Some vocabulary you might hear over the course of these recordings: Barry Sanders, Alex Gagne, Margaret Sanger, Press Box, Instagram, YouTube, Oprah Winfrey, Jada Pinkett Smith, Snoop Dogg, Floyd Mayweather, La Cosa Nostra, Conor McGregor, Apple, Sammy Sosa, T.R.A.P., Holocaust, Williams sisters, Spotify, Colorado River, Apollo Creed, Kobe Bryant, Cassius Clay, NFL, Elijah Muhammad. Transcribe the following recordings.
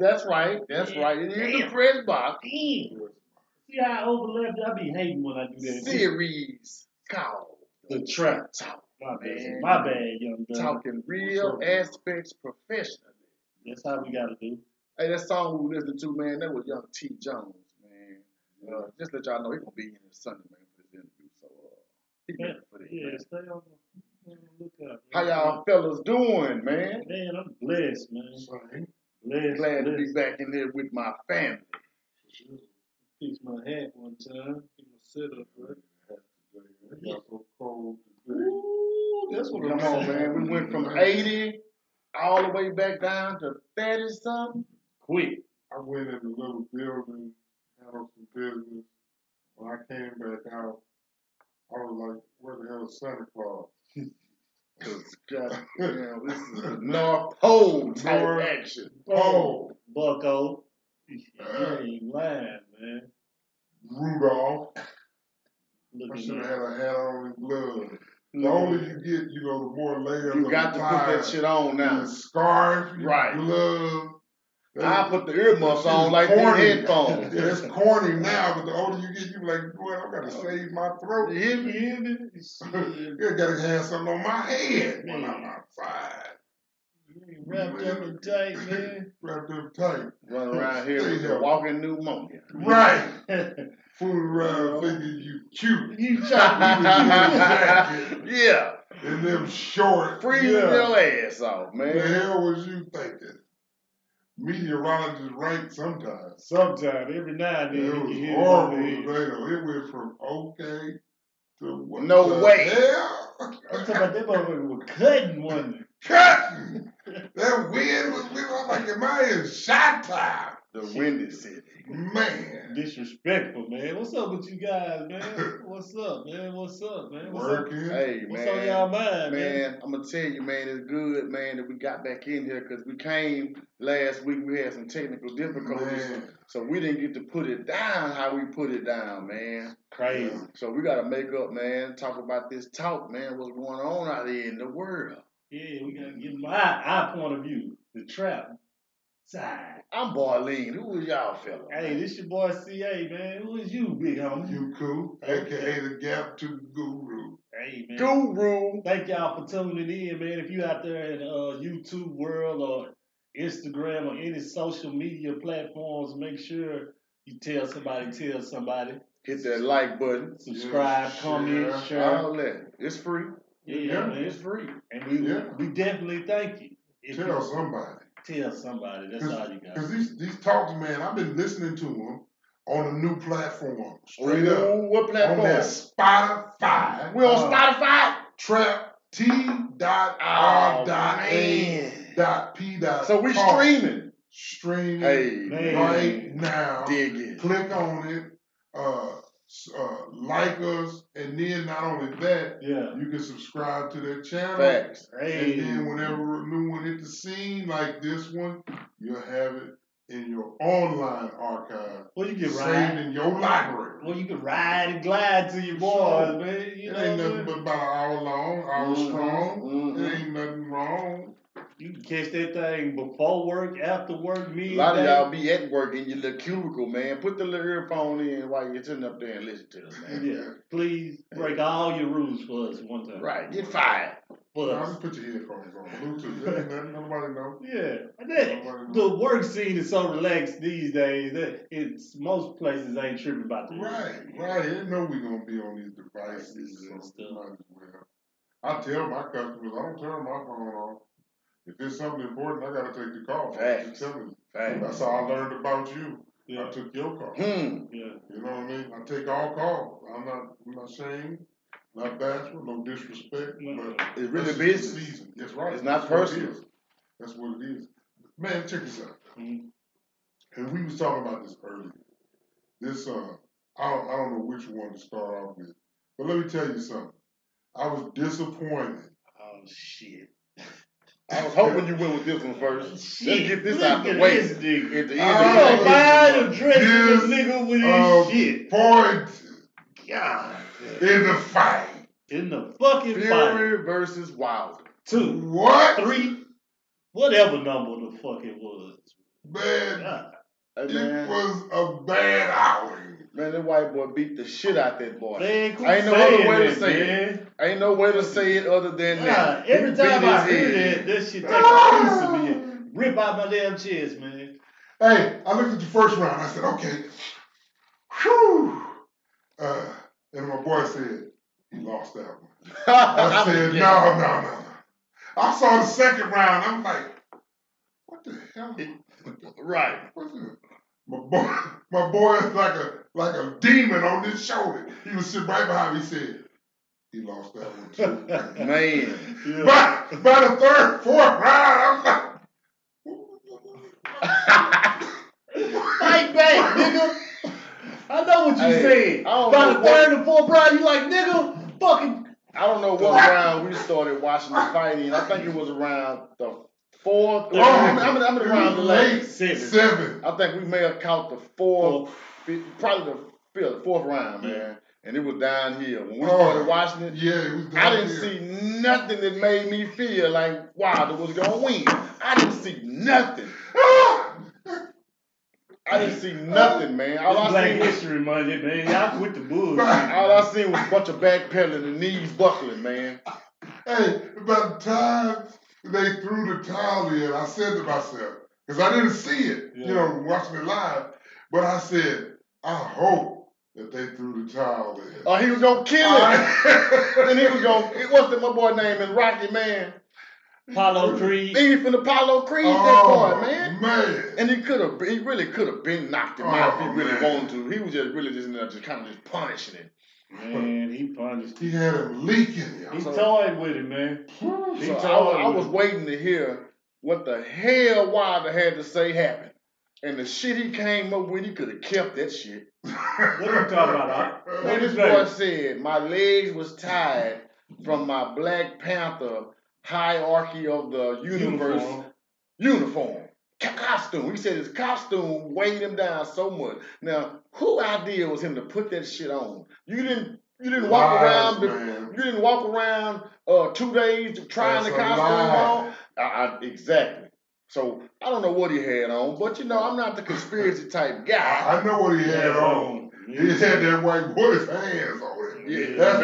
That's right. That's right. It is the press box. Damn. See how I overlapped? I be hating when I do that. Series called The Trap Talk. My bad, young man. Talking real aspects professionally. That's how we got to do. Hey, that song we listened to, man, that was Young T. Jones, man. Just let y'all know, he's going to be in here Sunday, man, for this interview. So, he's ready for this. Yeah, stay on the lookout. How y'all fellas doing, man? Man, I'm blessed, man. Right. Glad to be back in there with my family. Sure. Fix my hat one time. Get my setup right. It got so cold today. That's what I'm saying. Come on, man. We went from 80 all the way back down to 30-something. Quick. I went in a little building, had some business. When I came back out, I was like, where the hell is Santa Claus? Goddamn, this is the North Pole type action. Pole. Bucko. You ain't lying, man. Rudolph. I should have had a hat on and gloves. The older you get, you know, the more layers. You got to put that shit on now. Scarf, right? Gloves. I put the earmuffs on like these headphones. Yeah, it's corny now, but the older you get, you like, boy, I gotta save my throat. You hear me? You gotta have something on my head when I'm outside. Wrapped up tight, man. Wrapped up tight. Run around here with a walking pneumonia. Right. Fool around thinking you cute. You trying to be yeah. And them short. Freezing your ass off, man. The hell was you thinking? Meteorologists right sometimes. Sometimes. Every now and then. It was horrible tornado. It went from okay to what? No way. Hell? I'm talking about that motherfucker was cutting one. Cutting! That wind was like, am I in shot time? The windy city. Man. Disrespectful, man. What's up with you guys, man? What's up, man? What's up, man? What's working. Up? Hey, what's man. On y'all mind, man? I'm going to tell you, man, it's good, man, that we got back in here because we came last week. We had some technical difficulties. Man. So we didn't get to put it down how we put it down, man. Crazy. So we got to make up, man. Talk about this talk, man. What's going on out there in the world. Yeah, we got to give my point of view. The trap. Side. I'm Barrlean. Who is y'all fella? Hey, this your boy CA, man. Who is you, big homie? You cool, a.k.a. the Gap to Guru. Hey, man. Guru. Thank y'all for tuning in, man. If you out there in YouTube world or Instagram or any social media platforms, make sure you tell somebody. Hit that like button. Subscribe, comment, share. All that. It's free. Yeah, man. It's free. And we definitely thank you. Tell somebody. Tell somebody. That's all you got. Because these talks, man, I've been listening to them on a new platform. Straight up. What platform? On that Spotify. We're on Spotify? Trap T.R.A.P. So we streaming. Streaming right now. Dig it. Click on it. Like us, and then not only that, you can subscribe to their channel. Facts. Hey. And then whenever a new one hit the scene like this one, you'll have it in your online archive. Well, you can saved in your library. Well, you can ride and glide to your boys, man. You know ain't nothing but about an hour long, hour strong. Mm-hmm. It ain't nothing wrong. You can catch that thing before work, after work, meal. A lot of y'all be at work in your little cubicle, man. Put the little earphone in while you're sitting up there and listen to us, man. Yeah. Please break all your rules for us one time. Right. Get fired. Just put your headphones on. Bluetooth. Nobody knows. Yeah. The work scene is so relaxed these days that it's most places ain't tripping about that. Right. They know we're going to be on these devices. So might as well. I tell my customers, I don't turn my phone off. If it's something important, I got to take the call. Facts. That's how I learned about you. Yeah. I took your call. Yeah. You know what I mean? I take all calls. I'm not ashamed, not bashful, no disrespect. No. But it's really business. Season. That's right. It's not personal. That's what it is. Man, check this out. Mm-hmm. And we was talking about this earlier. This, I don't know which one to start off with. But let me tell you something. I was disappointed. Oh, shit. I was hoping you went with this one first. Shit, let's get this out the way. At the end of the day, I don't mind addressing this nigga with his shit. Point. God. In the fight. In the fucking Fury fight. Fury versus Wilder. 2. What? 3. Whatever number the fuck it was. Man, it was a bad outing. Man, that white boy beat the shit out that boy. Man, I ain't no way to say it other than that. Every time I hear that, that shit takes a piece of me. Rip out my damn chest, man. Hey, I looked at the first round. I said, okay. Whew. And my boy said, he lost that one. I said, no. I saw the second round. I'm like, what the hell? Right. What's this? My boy is like a demon on his shoulder. He was sitting right behind me. He said, he lost that one too. Man. Yeah. By the third, fourth round, I was like, fight back, nigga. I know what you said. By the third and fourth round, you like, nigga, fucking. I don't know what round we started watching the fighting. I think it was around the fourth. I'm around the late seven. I think we may have caught the fourth round, man. And it was downhill. When we started watching it, it was downhill. I didn't see nothing that made me feel like Wilder was going to win. I didn't see nothing. I didn't see nothing, man. All I seen was Black History Monday, man. Y'all quit the bullshit. All I seen was a bunch of backpedaling and knees buckling, man. Hey, about the time they threw the towel in, I said to myself, because I didn't see it, watching it live, but I said, I hope that they threw the towel in. Oh, he was going to kill it. And he was going to, what's my boy name in Rocky, man? Apollo Creed. Even Apollo Creed, that boy, man. And he really could have been knocked him out if he really wanted to. He was just punishing him. Man, he punished him. He had him leaking. He toyed with him, man. I was waiting to hear what the hell Wilder had to say happened. And the shit he came up with, he could have kept that shit. What are you talking about? This boy said, my legs was tied from my Black Panther hierarchy of the universe uniform. Costume. He said his costume weighed him down so much. Now, whose idea was him to put that shit on? You didn't walk around 2 days trying the costume on. Exactly. So I don't know what he had on, but I'm not the conspiracy type guy. I know what he had on. Yeah. He had that white boy's hands on it. Yeah, that's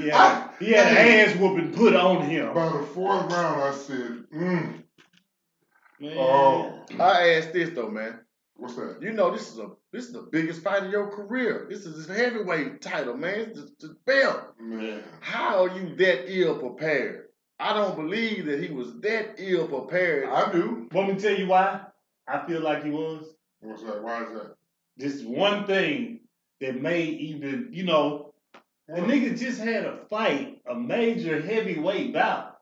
yeah. He had an ass whooping put on him. By the fourth round, I said, Man. Oh. I asked this though, man. What's that? This is the biggest fight of your career. This is his heavyweight title, man. It's the belt. Man. How are you that ill prepared? I don't believe that he was that ill prepared. I do. Want me to tell you why? I feel like he was. What's that? Why is that? This one thing that may even, the nigga just had a fight, a major heavyweight bout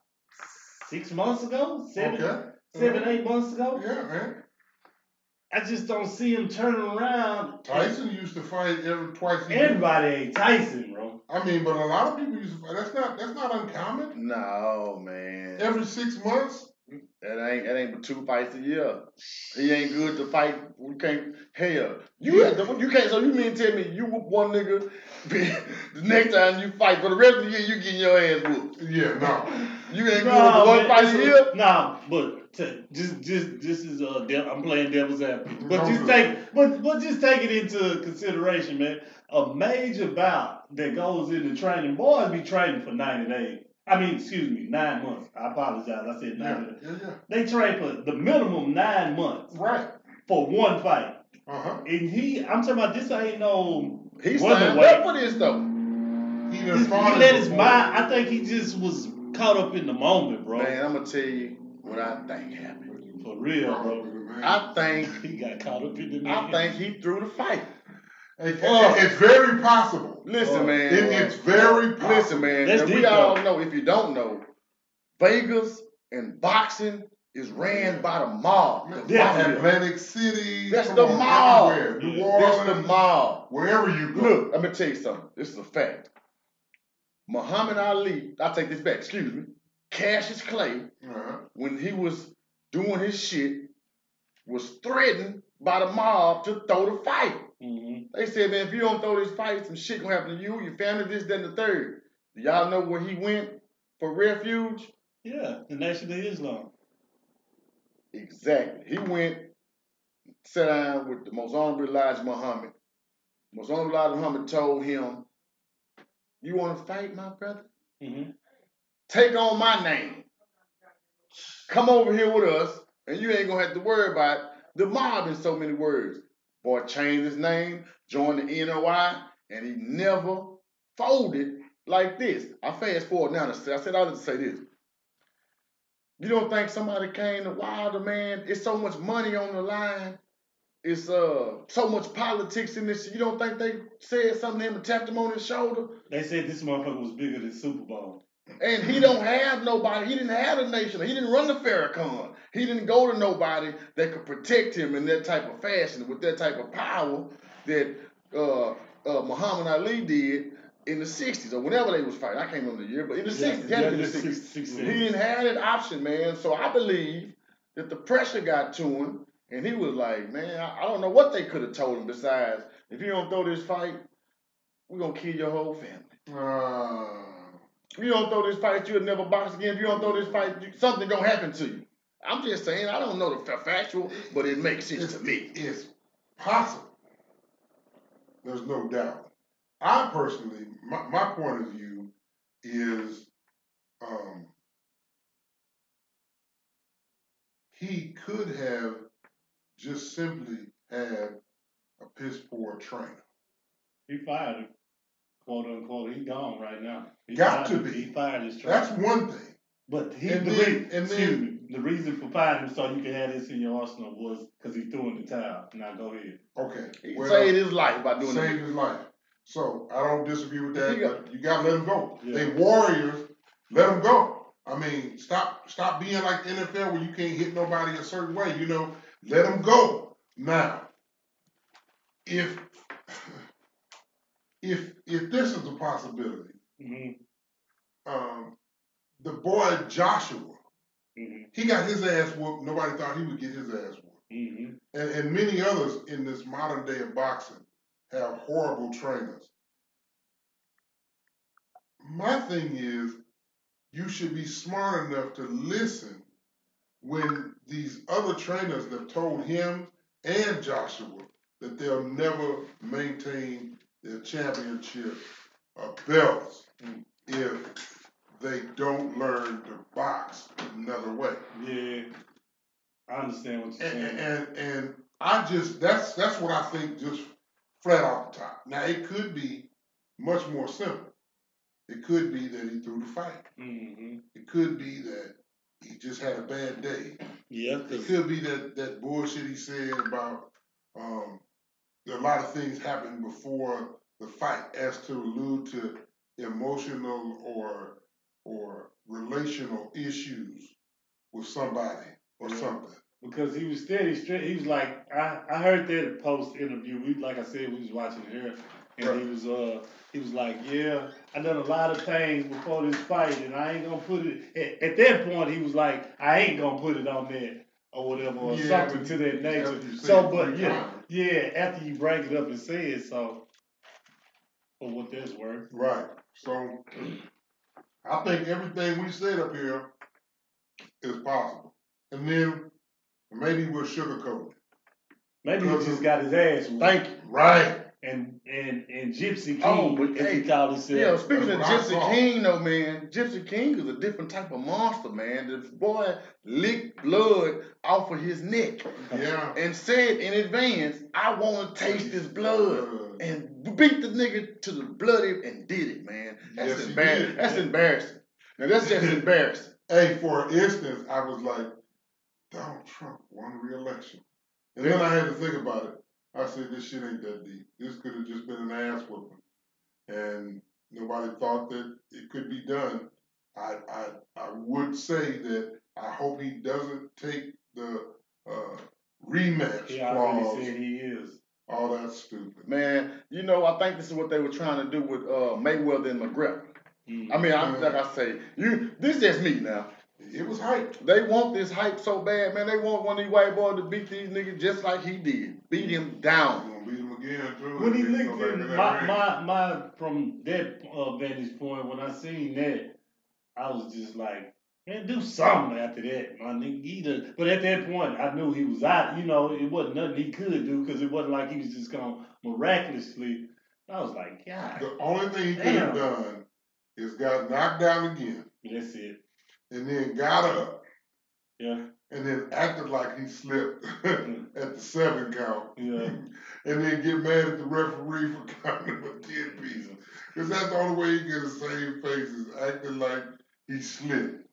6 months ago? Seven, 8 months ago? Yeah, man. I just don't see him turning around. Tyson used to fight twice a year. Everybody ain't Tyson, bro. I mean, but a lot of people used to fight. That's not uncommon. No, man. Every 6 months? That ain't but two fights a year. He ain't good to fight. We can't. Hell, you can't. So you mean tell me you whoop one nigga, the next time you fight for the rest of the year you getting your ass whooped? Yeah, no. You ain't good one fight a year. Nah, but just is I'm playing devil's advocate. But just take it into consideration, man. A major bout that goes into training. Boys be training for 90 days. 9 months. I apologize. I said 9 months. Yeah. They train for the minimum 9 months. Right. For one fight. Uh-huh. And I'm talking about this ain't no... He signed up for this, though. I think he just was caught up in the moment, bro. Man, I'm going to tell you what I think happened. For real, bro. I think... he got caught up in the moment. I think he threw the fight. It's very possible. Listen, man. It's very possible. Listen, man. And we all know, if you don't know, Vegas and boxing is ran by the mob. Atlantic City. That's the mob. That's the mob. Wherever you go. Look, let me tell you something. This is a fact. Muhammad Ali, I take this back, excuse me. Cassius Clay, when he was doing his shit, was threatened by the mob to throw the fight. Mm-hmm. They said, man, if you don't throw this fight, some shit gonna happen to you, your family, this, that, and the third. Do y'all know where he went for refuge? Yeah, the Nation of Islam. Exactly. He went sat down with the most honorable Elijah Muhammad. Most honorable Elijah Muhammad told him, "You want to fight, my brother? Mm-hmm. Take on my name. Come over here with us, and you ain't going to have to worry about it." The mob in so many words. Boy changed his name, joined the NOI, and he never folded like this. I fast forward now. I said, I'll just say this. You don't think somebody came to Wilder, man? It's so much money on the line. It's so much politics in this. You don't think they said something to him and tapped him on his shoulder? They said this motherfucker was bigger than Super Bowl. And he don't have nobody. He didn't have a nation. He didn't run the Farrakhan. He didn't go to nobody that could protect him in that type of fashion, with that type of power that Muhammad Ali did in the 60s or whenever they was fighting. I can't remember the year, but in the 60s. Yeah, in the 60s. He didn't have that option, man. So I believe that the pressure got to him, and he was like, man, I don't know what they could have told him besides, if you don't throw this fight, we're going to kill your whole family. You don't throw this fight, you'll never box again. If you don't throw this fight, something gonna happen to you. I'm just saying, I don't know the factual, but it makes sense to me. It's possible. There's no doubt. I personally, my point of view is he could have just simply had a piss-poor trainer. He fired him. "Quote unquote," he's gone right now. He got to be. He fired his trainer. That's one thing. But he, the reason for firing him so you can have this in your arsenal was because he threw in the towel. Now go ahead. Okay. He saved his life by doing that. Saved his life. So I don't disagree with that. But you got to let him go. Yeah. They warriors, let him go. I mean, stop being like the NFL where you can't hit nobody a certain way. You know, let him go. Now, If this is a possibility, mm-hmm. The boy Joshua, mm-hmm. he got his ass whooped. Nobody thought he would get his ass whooped. Mm-hmm. And many others in this modern day of boxing have horrible trainers. My thing is, you should be smart enough to listen when these other trainers have told him and Joshua that they'll never maintain their championship or belts if they don't learn to box another way. Yeah, I understand what you're saying. And I just, that's what I think just flat off the top. Now, it could be much more simple. It could be that he threw the fight. Mm-hmm. It could be that he just had a bad day. Yeah. It could be that bullshit he said about a lot of things happen before the fight as to allude to emotional or relational issues with somebody or something. Because he was steady straight. He was like, I heard that post interview. Like I said, we was watching it here, and right. he was like, yeah, I done a lot of things before this fight, and I ain't gonna put it at that point. He was like, I ain't gonna put it on that or whatever or something to that nature. So, but yeah. Yeah, after you break it up and say it, so for what that's worth. Right. So I think everything we said up here is possible. And then maybe we'll sugarcoat it. Maybe he just got his ass whooped. Thank you. Right. And Gypsy King, he called himself. Yeah, speaking of Gypsy King, though, man, Gypsy King is a different type of monster, man. This boy licked blood off of his neck, yeah, and said in advance, "I want to taste this blood," and beat the nigga to the bloody and did it, man. That's embarrassing. That's embarrassing. Now that's just embarrassing. Hey, for instance, I was like, Donald Trump won re-election, and then I had to think about it. I said, this shit ain't that deep. This could have just been an ass whooping. And nobody thought that it could be done. I would say that I hope he doesn't take the rematch clause. He said he is. All that stupid. Man, you know, I think this is what they were trying to do with Mayweather and McGregor. Mm-hmm. I mean, like I say, this is just me now. It was hype. They want this hype so bad, man. They want one of these white boys to beat these niggas just like he did. Beat him down. He's gonna beat him again, too. When he licked him, from that vantage point, when I seen that, I was just like, Man, do something after that, my nigga. Either. But at that point, I knew he was out. You know, it wasn't nothing he could do because it wasn't like he was just going to miraculously. I was like, God. The only thing he could have done is got knocked down again. That's it. And then got up. Yeah. And then acted like he slipped at the 7 count. Yeah. And then get mad at the referee for counting him a 10 piece. Because that's the only way he can save face is acting like he slipped.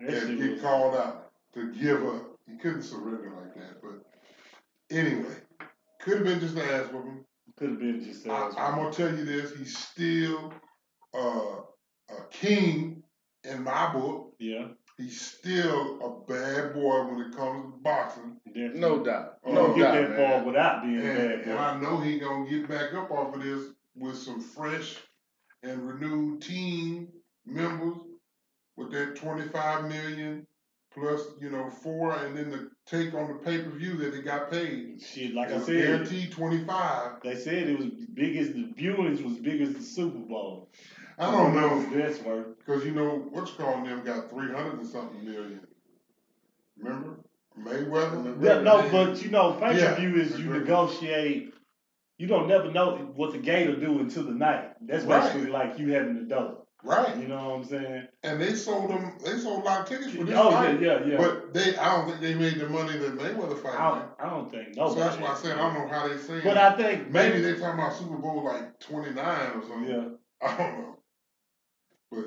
And get called out to give up. He couldn't surrender like that. But anyway, could have been just an ass whooping. Could have been just an ass whooping. I'm going to tell you this. He's still a king in my book. Yeah. He's still a bad boy when it comes to boxing. Definitely. No doubt. No doubt, get that man. Ball without being a bad boy. And I know he's going to get back up off of this with some fresh and renewed team members. With that $25 million plus, you know, 4, and then the take on the pay-per-view that they got paid. Shit, like I said, guaranteed 25. They said it was big as the viewings was big as the Super Bowl. I don't know that's worth because you know what's calling them got 300 and something million. Remember Mayweather? Yeah, no, but you know, pay-per-view is you negotiate. You don't never know what the gate will do until the night. That's basically like you having the dough. Right. You know what I'm saying? And they sold a lot of tickets for this fight. Yeah. But I don't think they made the money that Mayweather fight. I don't think nobody. So that's why I said I don't know how they saying. But I think maybe they're talking about Super Bowl like 29 or something. Yeah. I don't know. But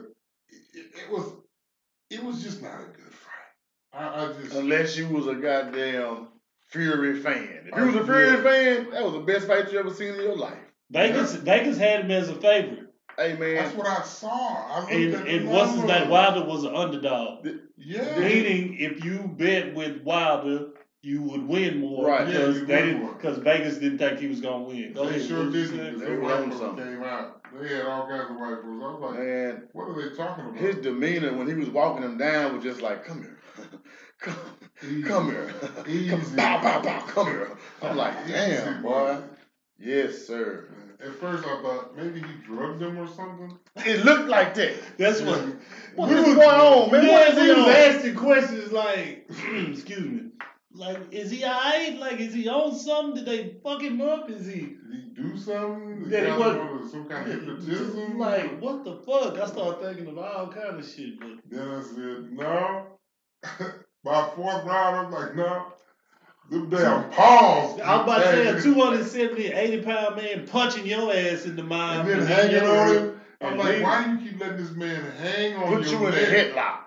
it was just not a good fight. I just unless you was a goddamn Fury fan. If you was a Fury fan, that was the best fight you ever seen in your life. Vegas had him as a favorite. Hey, man. That's what I saw. And what's his name? Wilder was an underdog. Yeah. Meaning, if you bet with Wilder, you would win more. Right. Because Vegas didn't think he was going to win. They sure didn't. They won something. Came out. They had all kinds of white folks. I was like, man, what are they talking about? His demeanor when he was walking them down was just like, come here. Come here. Easy. Bow, bow, bow. Come here. I'm like, damn, easy, boy. Yes, sir. At first, I thought maybe he drugged them or something. It looked like that. That's what was going on, man. He was asking questions like, excuse me, like, is he all right? Like, is he on something? Did they fuck him up? Did he do something? Did he was some kind of hypnotism? Like, what the fuck? I started thinking of all kind of shit. But then I said, no. By 4th round, I'm like, no. Them damn paws. I'm about to say a 270-80 pound man punching your ass in the mind. And then hanging on him. I'm like, why do you keep letting this man hang on you? Put you in a headlock.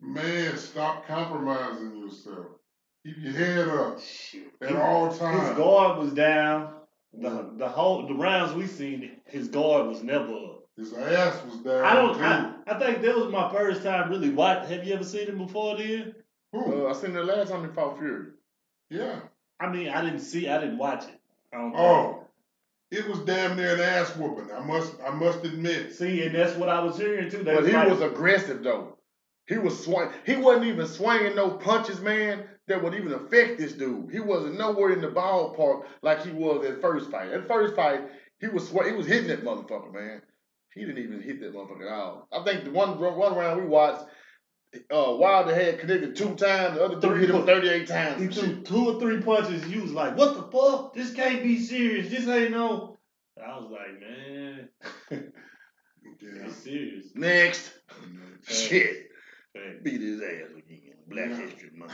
Man, stop compromising yourself. Keep your head up. Shoot. At all times. His guard was down. The rounds we seen, his guard was never up. His ass was down. I think that was my first time really watching. Have you ever seen him before then? Who? I seen the last time he fought Fury. Yeah. I mean, I didn't watch it. It was damn near an ass whooping. I must admit. See, and that's what I was hearing too. But he was aggressive though. He wasn't even swinging no punches, man, that would even affect this dude. He wasn't nowhere in the ballpark like he was at first fight. At first fight, he was hitting that motherfucker, man. He didn't even hit that motherfucker at all. I think the one round we watched, Wilder had connected 2 times, the other 3 hit him 38 times. He took 2 or 3 punches. You was like, what the fuck? This can't be serious. This ain't no. I was like, man. Yeah. It's serious. Next. Shit. Thanks. Beat his ass again. Black History Month.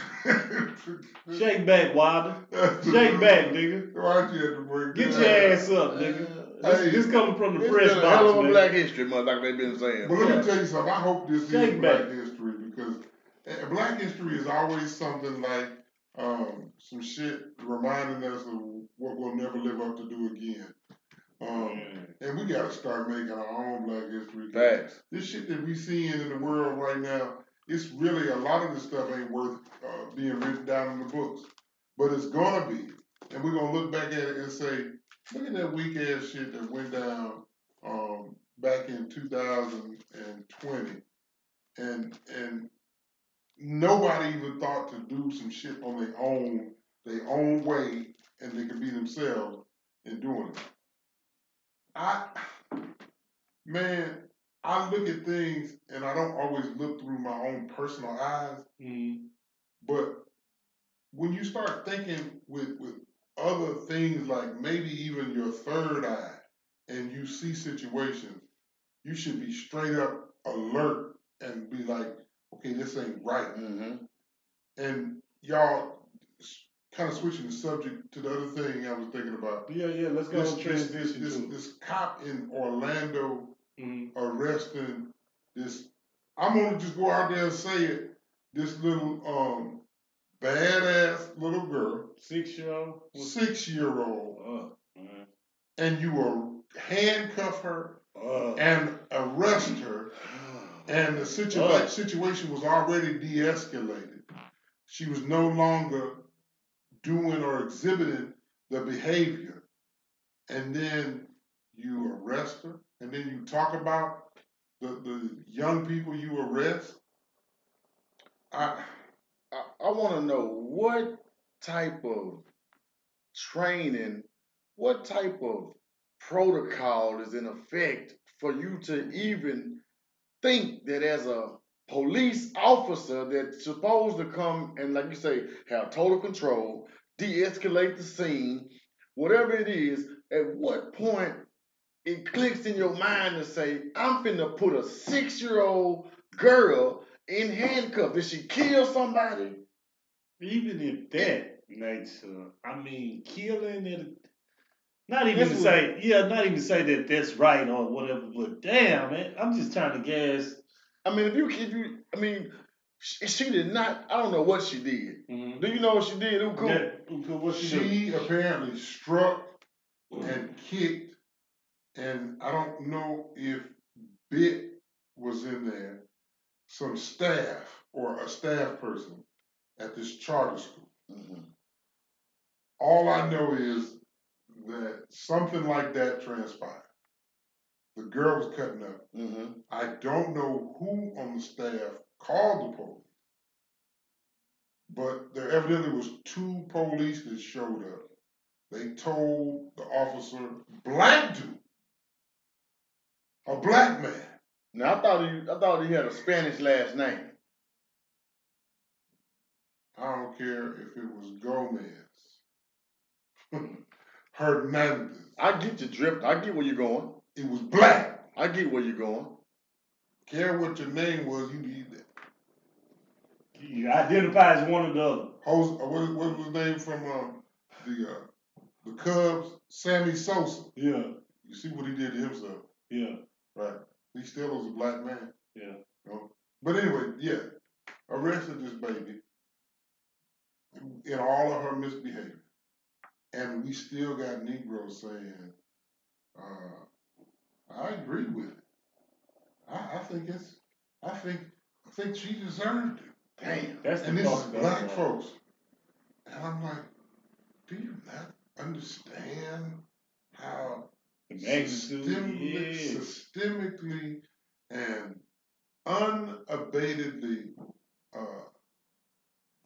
Shake back, Wilder. Shake back, nigga. Why'd you have to break Get your ass up, nigga. This coming from the Press Box, man. It's hell of a Black History Month, like they've been saying. But let me tell you something. I hope this is Black History, because Black History is always something like some shit reminding us of what we'll never live up to do again. And we got to start making our own Black History. Facts. This shit that we seeing in the world right now, it's really a lot of this stuff ain't worth being written down in the books. But it's going to be. And we're going to look back at it and say, look at that weak ass shit that went down back in 2020, and nobody even thought to do some shit on their own way, and they could be themselves in doing it. Man, I look at things, and I don't always look through my own personal eyes, mm-hmm. but when you start thinking with other things, like maybe even your third eye, and you see situations, you should be straight up alert and be like, okay, this ain't right. Mm-hmm. And y'all kind of switching the subject to the other thing I was thinking about. Yeah, let's go on transition. This cop in Orlando mm-hmm. arresting this, I'm going to just go out there and say it, this little badass little girl. 6-year-old. Man. And you will handcuff her and arrest her. And the situation was already de-escalated. She was no longer doing or exhibiting the behavior. And then you arrest her. And then you talk about the young people you arrest. I want to know what type of training, what type of protocol is in effect for you to even think that as a police officer that's supposed to come and, like you say, have total control, de-escalate the scene, whatever it is, at what point it clicks in your mind to say, I'm finna put a 6-year-old girl in handcuffs? Did she kill somebody? Even if that nature, I mean, killing it, not even to say, not even say that that's right or whatever, but damn, man, I'm just trying to guess. I mean, she did not, I don't know what she did. Mm-hmm. Do you know what she did? She apparently struck and kicked, and I don't know if bit was in there, some staff or a staff person at this charter school. Mm-hmm. All I know is that something like that transpired. The girl was cutting up. Mm-hmm. I don't know who on the staff called the police, but there evidently was 2 police that showed up. They told the officer, black dude, a black man. Now, I thought he had a Spanish last name. I don't care if it was Gomez, Hernandez. I get your drift. I get where you're going. It was black. I get where you're going. Care what your name was, you need that. You identify as one or the other. What was his name from the Cubs? Sammy Sosa. Yeah. You see what he did to himself. Yeah. Right. He still was a black man. Yeah. You know? But anyway, yeah. Arrested this baby in all of her misbehavior. And we still got Negroes saying, I agree with it. I think she deserved it. Damn. That's the and this is black folks. And I'm like, do you not understand how systemically and unabatedly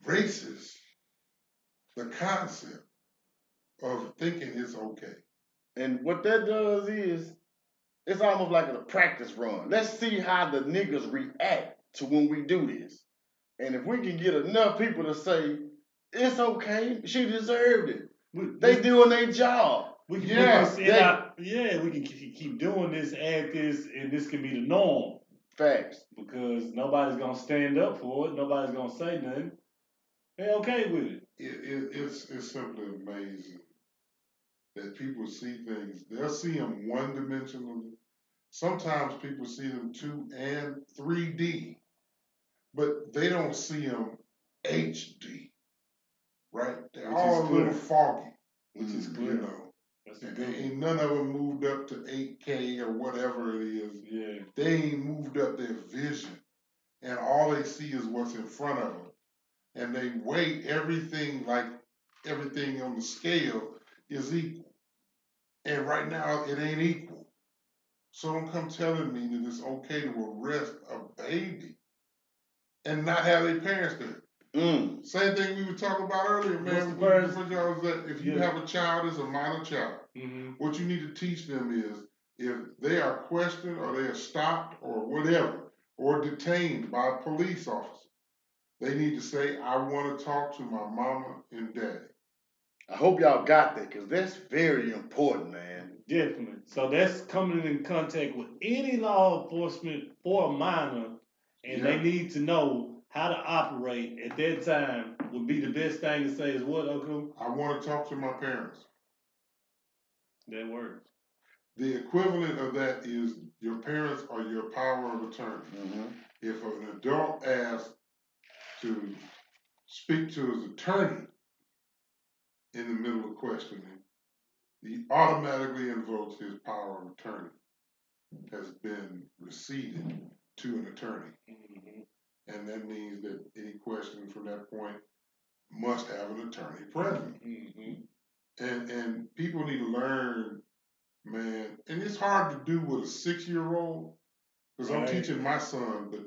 racist the concept of thinking it's okay? And what that does is, it's almost like a practice run. Let's see how the niggas react to when we do this. And if we can get enough people to say, it's okay, she deserved it. They doing their job. We can keep doing this, act this, and this can be the norm. Facts. Because nobody's going to stand up for it. Nobody's going to say nothing. They're okay with it. It's simply amazing that people see things. They'll see them one-dimensionally. Sometimes people see them 2 and 3D. But they don't see them HD. Right? They're all a little foggy. Which is clear. You know. And ain't none of them moved up to 8K or whatever it is. Yeah. They ain't moved up their vision. And all they see is what's in front of them. And they weigh everything like everything on the scale is equal. And right now, it ain't equal. So don't come telling me that it's okay to arrest a baby and not have their parents there. Mm. Same thing we were talking about earlier, man. If you have a child as a minor child, mm-hmm. what you need to teach them is if they are questioned or they are stopped or whatever, or detained by a police officer, they need to say, I want to talk to my mama and daddy. I hope y'all got that, because that's very important, man. Definitely. So that's coming in contact with any law enforcement for a minor, and they need to know how to operate at that time would be the best thing to say is what, Uncle? I want to talk to my parents. That works. The equivalent of that is your parents are your power of attorney. Mm-hmm. If an adult asks to speak to his attorney in the middle of questioning, he automatically invokes his power of attorney has been receded to an attorney. Mm-hmm. And that means that any question from that point must have an attorney present. Mm-hmm. And people need to learn, man, and it's hard to do with a 6-year-old because I'm teaching my son, but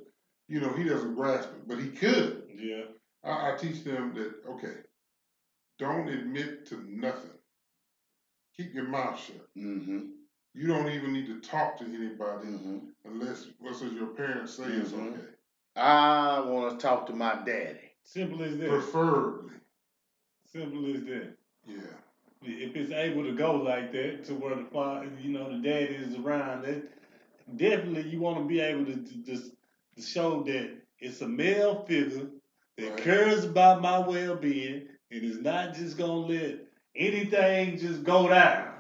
you know, he doesn't grasp it, but he could. Yeah. I teach them that, okay, don't admit to nothing. Keep your mouth shut. Mm-hmm. You don't even need to talk to anybody unless your parents say it's okay. I want to talk to my daddy. Simple as that. Preferably. Simple as that. Yeah. If it's able to go like that to where the father, you know, the daddy is around, that definitely you want to be able to just to show that it's a male figure that cares about my well-being and is not just going to let anything just go down.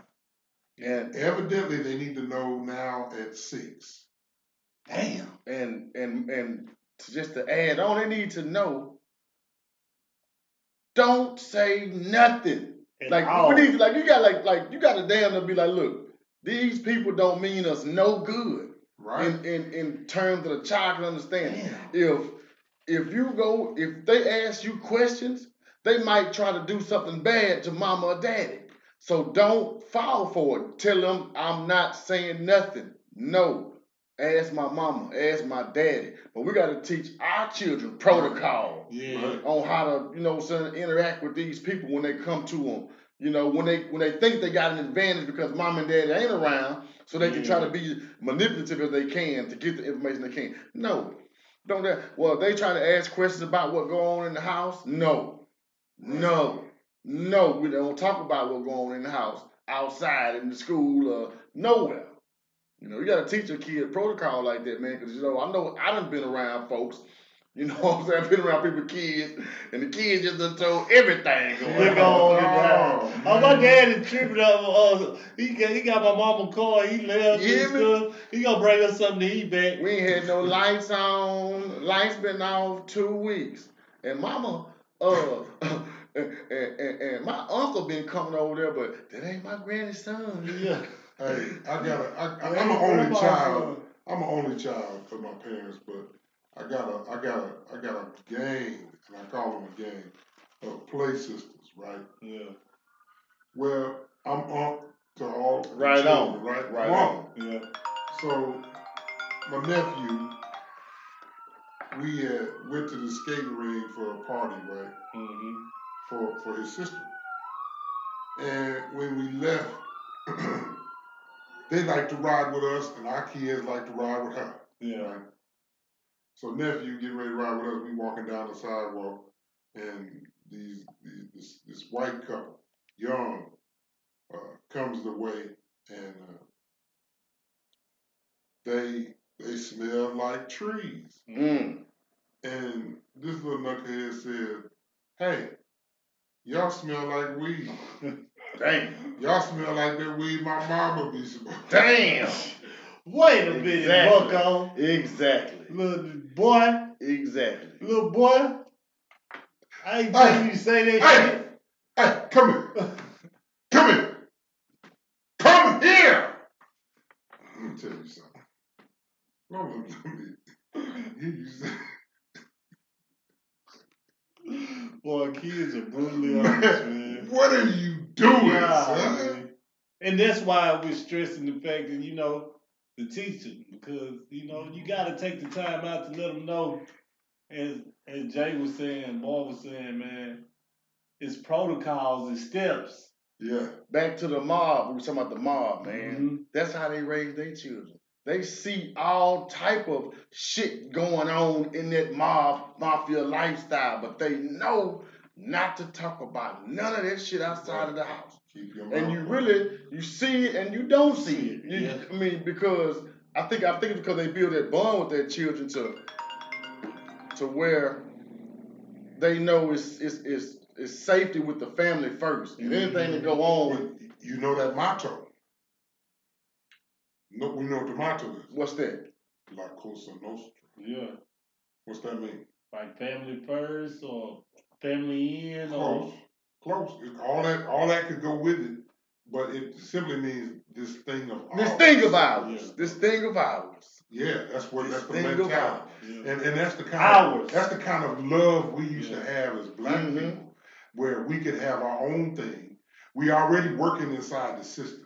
And evidently they need to know now at 6. Damn. And just to add on, they need to know, don't say nothing. You got to damn to be like, look, these people don't mean us no good. Right. In terms that a child can understand. Damn. If they ask you questions, they might try to do something bad to mama or daddy. So don't fall for it. Tell them I'm not saying nothing. No. Ask my mama. Ask my daddy. But we got to teach our children protocol on how to, you know, interact with these people when they come to them. You know, when they think they got an advantage because mom and daddy ain't around, so they can try to be manipulative as they can to get the information they can. No. Don't that. Well, they try to ask questions about what go on in the house. No. No. No, we don't talk about what's going on in the house, outside, in the school, or nowhere. You know, you got to teach a kid protocol like that, man, because, you know I done been around folks, you know what I'm saying? I've been around people, kids, and the kids just done told everything going on. Oh, my daddy tripping up on us. He got my mama's car, he left and stuff. He going to bring us something to eat back. We ain't had no lights on. Lights been off 2 weeks. And mama, And my uncle been coming over there, but that ain't my granny's son. Yeah. Hey, I'm an only child. I'm an only child for my parents, but I got a gang, and I call them a gang of play sisters, right? Yeah. Well, I'm unc to all. Right children, on. Right on. Yeah. So my nephew, we went to the skating ring for a party, right? Mm-hmm. For his sister. And when we left, they like to ride with us, and our kids like to ride with her. Yeah. Right? So nephew getting ready to ride with us. We walking down the sidewalk, and this white couple, young, comes the way, and they smell like trees. Mm. And this little knucklehead said, "Hey, y'all smell like weed." Damn. Y'all smell like that weed my mama be smoking. Damn. Wait a minute, bucko. Exactly. Little boy. Exactly. Little boy. I ain't telling you say that shit. Hey, come here. Come here. Come here. Let me tell you something. Mama, let me hear you say. Boy, kids are brutally honest, man. What are you doing, son? Man. And that's why we're stressing the fact that, you know, to teach them. Because, you know, you got to take the time out to let them know. As Jay was saying, Boy was saying, man, it's protocols and steps. Yeah. Back to the mob. We were talking about the mob, man. Mm-hmm. That's how they raise their children. They see all type of shit going on in that mafia lifestyle, but they know not to talk about none of that shit outside of the house. Keep your mouth and you really, you see it and you don't see it. You, yeah. I mean, because I think it's because they build that bond with their children to where they know it's safety with the family first. And anything that go on. You know that motto. No, we know what the motto is. What's that? La Cosa Nostra. Yeah. What's that mean? Like family first or family in or close. All that could go with it, but it simply means this thing of ours. This thing of ours. Yeah. This thing of ours. Yeah, that's the mentality. Yeah. And that's the kind ours. That's the kind of love we used to have as black people, where we could have our own thing. We already working inside the system.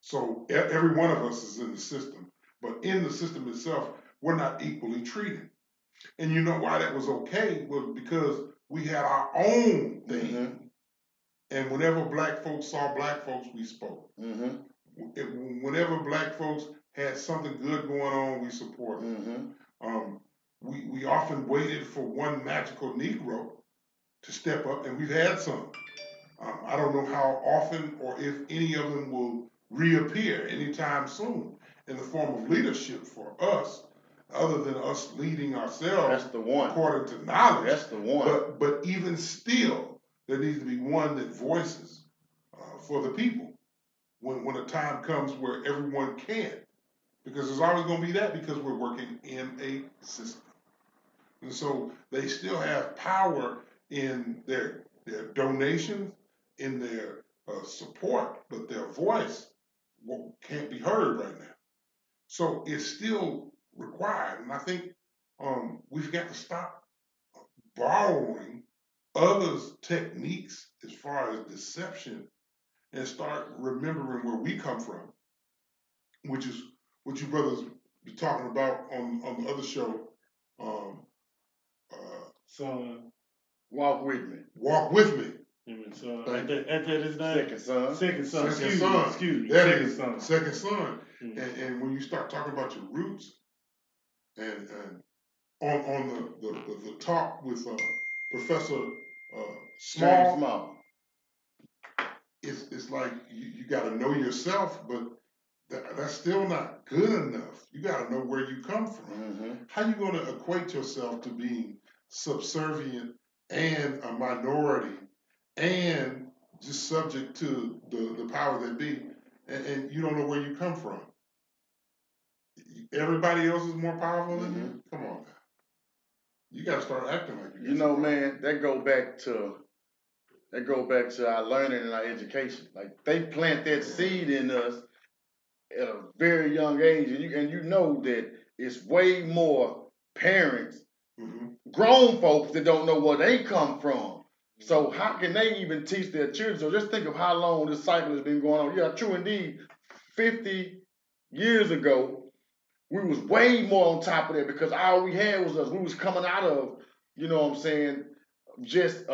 So every one of us is in the system, but in the system itself, we're not equally treated. And you know why that was okay was because we had our own thing. Mm-hmm. And whenever black folks saw black folks, we spoke. Mm-hmm. Whenever black folks had something good going on, we supported. Mm-hmm. We often waited for one magical Negro to step up, and we've had some. I don't know how often or if any of them will reappear anytime soon in the form of leadership for us, other than us leading ourselves. That's the one. According to knowledge. That's the one. But even still, there needs to be one that voices for the people when a time comes where everyone can. Because there's always going to be that because we're working in a system. And so they still have power in their donations, in their support, but their voice can't be heard right now. So it's still required. And I think we've got to stop borrowing others' techniques as far as deception and start remembering where we come from, which is what you brothers be talking about on the other show. Walk with me. Walk with me. Son. At that his name? Second son. Excuse me. Second son. Second son. Mm-hmm. And when you start talking about your roots, and on the talk with Professor Small, it's like you got to know yourself, but that's still not good enough. You got to know where you come from. Mm-hmm. How you going to equate yourself to being subservient and a minority? And just subject to the power that be, and you don't know where you come from. Everybody else is more powerful than you? Come on now. You got to start acting like you. You know, man, that go back to our learning and our education. Like, they plant that seed in us at a very young age, and you know that it's way more parents, grown folks that don't know where they come from. So how can they even teach their children? So just think of how long this cycle has been going on. Yeah, true indeed. 50 years ago, we was way more on top of that because all we had was us. We was coming out of, you know what I'm saying, just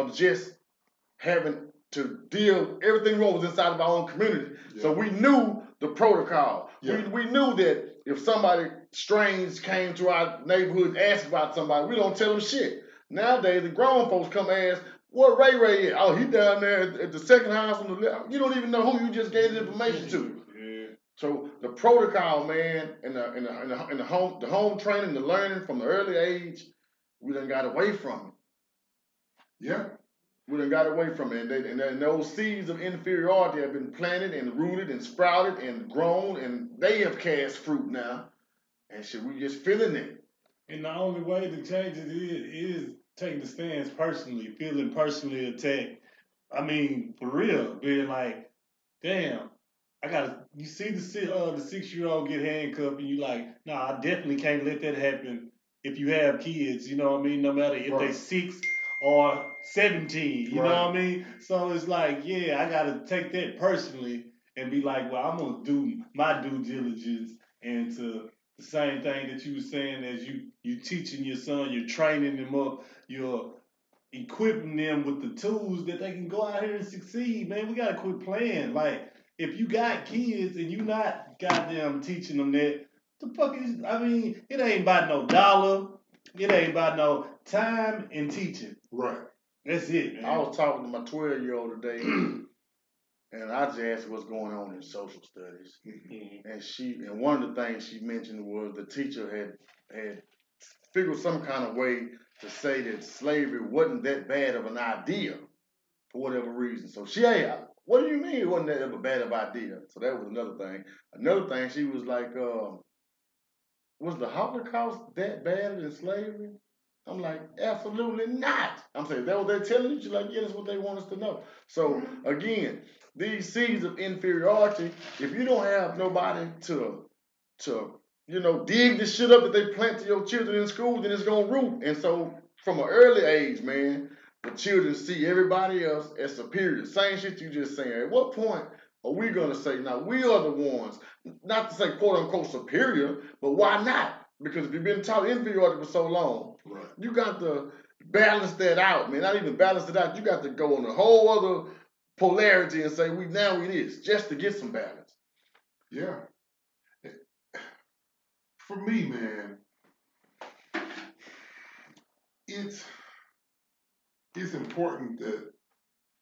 having to deal. Everything wrong was inside of our own community. Yeah. So we knew the protocol. Yeah. We knew that if somebody strange came to our neighborhood and asked about somebody, we don't tell them shit. Nowadays, the grown folks come ask, "What Ray is? Oh, he down there at the second house on the left." You don't even know who you just gave the information to. Yeah. So the protocol, man, and the home training, the learning from the early age, we done got away from it. Yeah. We done got away from it, and those seeds of inferiority have been planted and rooted and sprouted and grown, and they have cast fruit now. And shit, we just feeling it. And the only way to change it is taking the stands personally, feeling personally attacked. I mean, for real, being like, damn, you see the 6-year-old get handcuffed and you like, nah, I definitely can't let that happen if you have kids, you know what I mean? No matter if they 6 or 17, you know what I mean? So it's like, yeah, I gotta take that personally and be like, well, I'm gonna do my due diligence and to the same thing that you were saying as you teaching your son, you're training him up, you're equipping them with the tools that they can go out here and succeed, man. We gotta quit playing. Like, if you got kids and you not goddamn teaching them that, the fuck is, I mean, it ain't about no dollar. It ain't about no time and teaching. Right. That's it, man. I was talking to my 12-year-old today, and I just asked what's going on in social studies. Mm-hmm. And one of the things she mentioned was the teacher had figured some kind of way to say that slavery wasn't that bad of an idea for whatever reason. So what do you mean it wasn't that ever bad of an idea? So that was another thing. Another thing, she was like, was the Holocaust that bad than slavery? I'm like, absolutely not. I'm saying, that what they're telling you? She's like, yeah, that's what they want us to know. So, again, these seeds of inferiority, if you don't have nobody to dig this shit up that they plant to your children in school, then it's going to root. And so, from an early age, man, the children see everybody else as superior. Same shit you just saying. At what point are we going to say, now, we are the ones, not to say, quote-unquote, superior, but why not? Because if you've been taught inferiority for so long, right, you got to balance that out, man. Not even balance it out. You got to go on a whole other polarity and say, now it is, just to get some balance. Yeah. For me, man, it's important that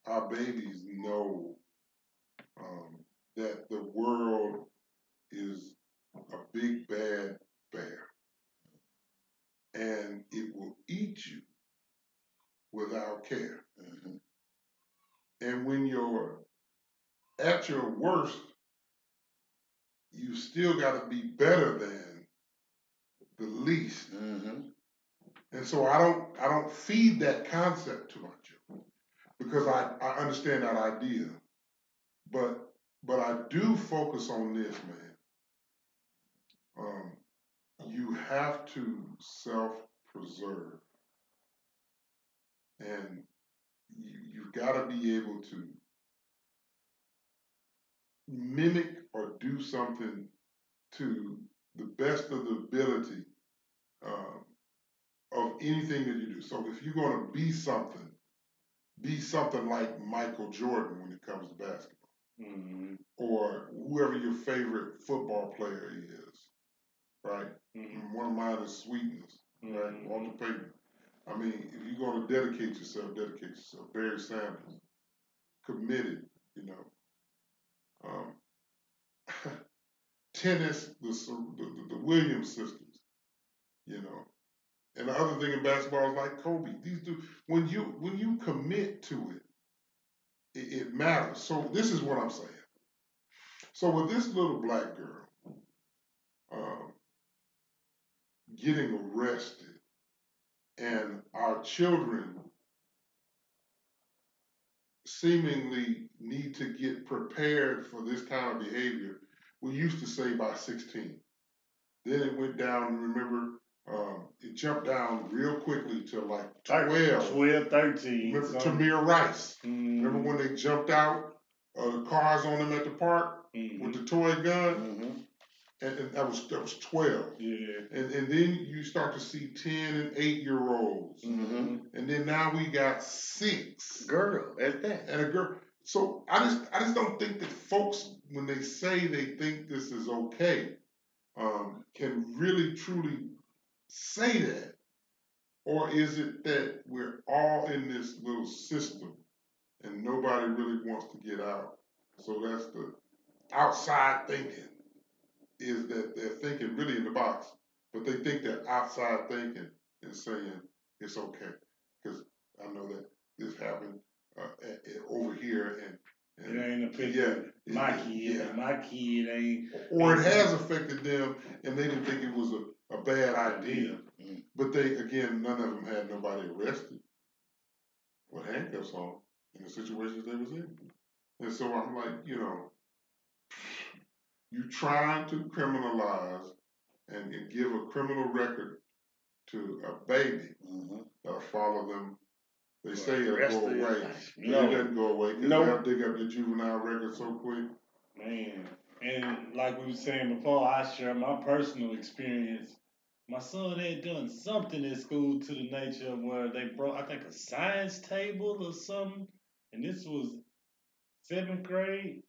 our babies know that the world is a big bad bear, and it will eat you without care. Mm-hmm. And when you're at your worst, you still got to be better than the least. Mm-hmm. And so I don't feed that concept to my children because I understand that idea, but I do focus on this, man. You have to self-preserve, and you've got to be able to mimic or do something to the best of the ability of anything that you do. So if you're going to be something like Michael Jordan when it comes to basketball, mm-hmm, or whoever your favorite football player is. Right? Mm-hmm. One of mine is Sweetness, mm-hmm, right? Walter Payton. I mean, if you're going to dedicate yourself. Barry Sanders, committed, tennis, the Williams sisters, And the other thing in basketball is like Kobe. These dudes, when you commit to it matters. So this is what I'm saying. So with this little black girl, getting arrested, and our children seemingly need to get prepared for this kind of behavior. We used to say by 16. Then it went down, remember, it jumped down real quickly to like 12, 13. Remember Tamir Rice? Mm-hmm. Remember when they jumped out the cars on him at the park, mm-hmm, with the toy gun? Mm-hmm. And that was 12. Yeah. And then you start to see 10 and 8-year-olds. Mm-hmm. And then now we got 6. Girl at that. And a girl. So I just don't think that folks, when they say they think this is okay, can really truly say that. Or is it that we're all in this little system and nobody really wants to get out? So that's the outside thinking. Is that they're thinking really in the box, but they think that outside thinking is saying it's okay. Because I know that this happened over here, and it ain't affected my kid ain't. Or it has affected them, and they didn't think it was a bad idea. Mm-hmm. But they, again, none of them had nobody arrested or handcuffs on in the situations they was in. And so I'm like, you're trying to criminalize and give a criminal record to a baby, mm-hmm, that'll follow them. They say it'll go away. It doesn't go away because they'll dig up your juvenile record so quick. Man, and like we were saying before, I share my personal experience my son had done something in school to the nature of where they brought, I think, a science table or something. And this was 7th grade,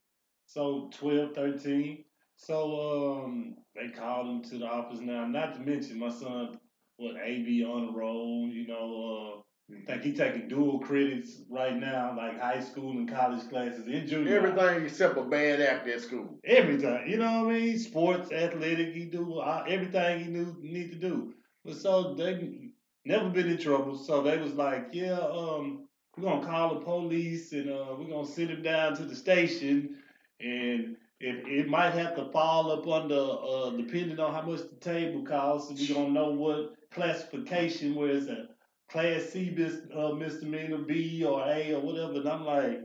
so 12, 13. So they called him to the office now. Not to mention my son, AB on the roll, you know. I think he's taking dual credits right now, like high school and college classes in junior. Everything except a bad act at school. Everything. You know what I mean? Sports, athletic, he do everything he knew need to do. But so they never been in trouble. So they was like, yeah, we're going to call the police and we're going to send him down to the station. And it might have to fall up under, depending on how much the table costs. And we're going to know what classification, where it's at. Class C misdemeanor, B or A or whatever, and I'm like,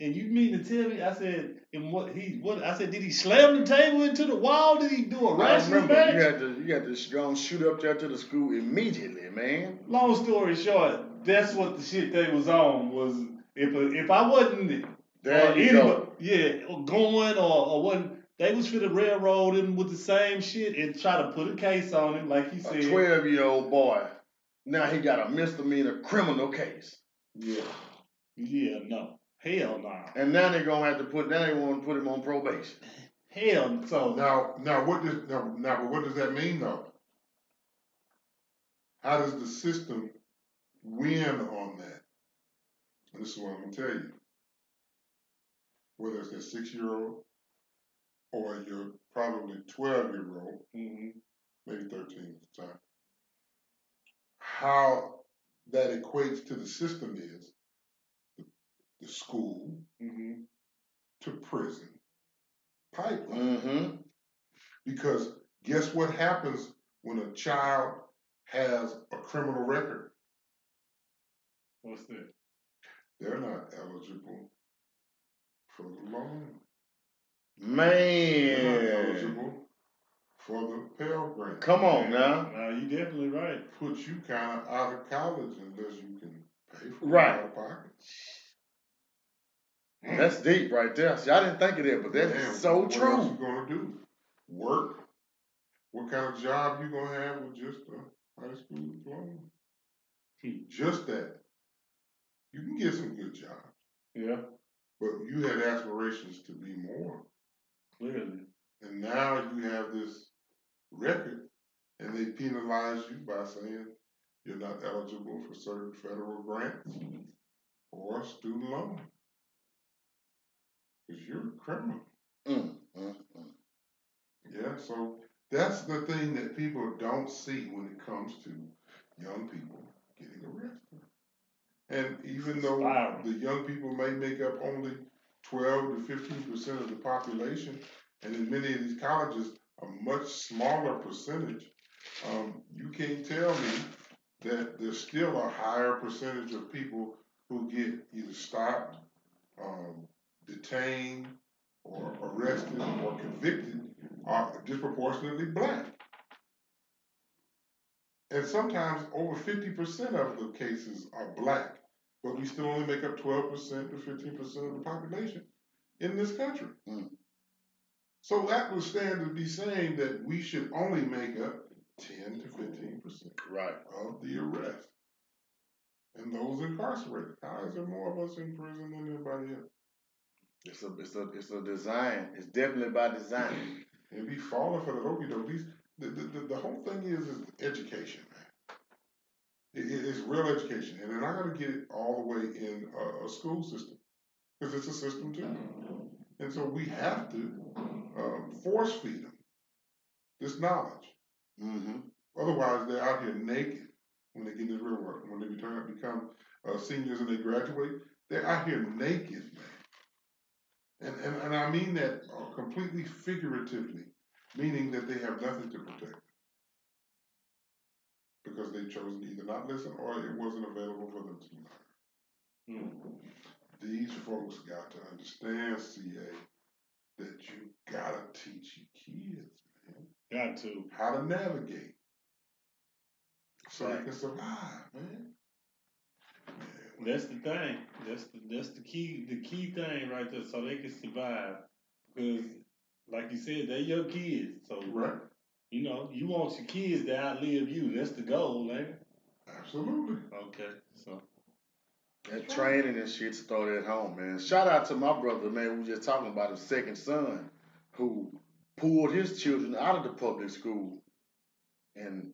and you mean to tell me? I said, and what? I said, did he slam the table into the wall? Did he do a wrestling match? You had to go shoot up there to the school immediately, man. Long story short, that's what the shit they was on was if I wasn't there, or wasn't. They was for the railroad him with the same shit and try to put a case on him, like he said. A 12-year-old boy. Now he got a misdemeanor criminal case. Yeah. Yeah, no. Hell no. And now they're gonna have to put him on probation. Hell so. What does that mean though? How does the system win on that? And this is what I'm gonna tell you. Whether it's that 6-year-old or your probably 12-year-old, maybe 13 at the time. How that equates to the system is the school to prison pipeline. Mm-hmm. Because guess what happens when a child has a criminal record? What's that? They're not eligible for the loan. Man. They're not eligible for the Pell Grant. Come on now. Now you definitely right. Put you kind of out of college unless you can pay for it out of pocket. That's deep right there. See, I didn't think of that, but that is so true. What else you gonna do? Work? What kind of job you gonna have with just a high school diploma? Just that. You can get some good jobs. Yeah. But you had aspirations to be more. Clearly. And now you have this record, and they penalize you by saying you're not eligible for certain federal grants or student loan. Because you're a criminal. Yeah, so that's the thing that people don't see when it comes to young people getting arrested. And even though the young people may make up only 12 to 15% of the population, and in many of these colleges, a much smaller percentage, you can't tell me that there's still a higher percentage of people who get either stopped, detained, or arrested, or convicted are disproportionately black. And sometimes over 50% of the cases are black, but we still only make up 12% to 15% of the population in this country. So that would stand to be saying that we should only make up 10 to 15% of the arrest. And those incarcerated. How is there more of us in prison than anybody else? It's a design. It's definitely by design. And be falling for the okie-doke. The whole thing is education, man. It's real education. And they're not going to get it all the way in a school system. Because it's a system, too. And so we have to force feed them this knowledge. Otherwise, they're out here naked when they get in this real world. When they become seniors and they graduate, they're out here naked, man. And I mean that completely figuratively, meaning that they have nothing to protect because they've chosen to either not listen or it wasn't available for them to learn. These folks got to understand, CA, that you gotta teach your kids, man. Got to. How to navigate. So they can survive, man. That's the thing. That's the key thing right there. So they can survive. Because like you said, they're your kids. So You know, you want your kids to outlive you. That's the goal, ain't it? Absolutely. Okay, so. That training and shit started at home, man. Shout out to my brother, man. We were just talking about his second son who pulled his children out of the public school and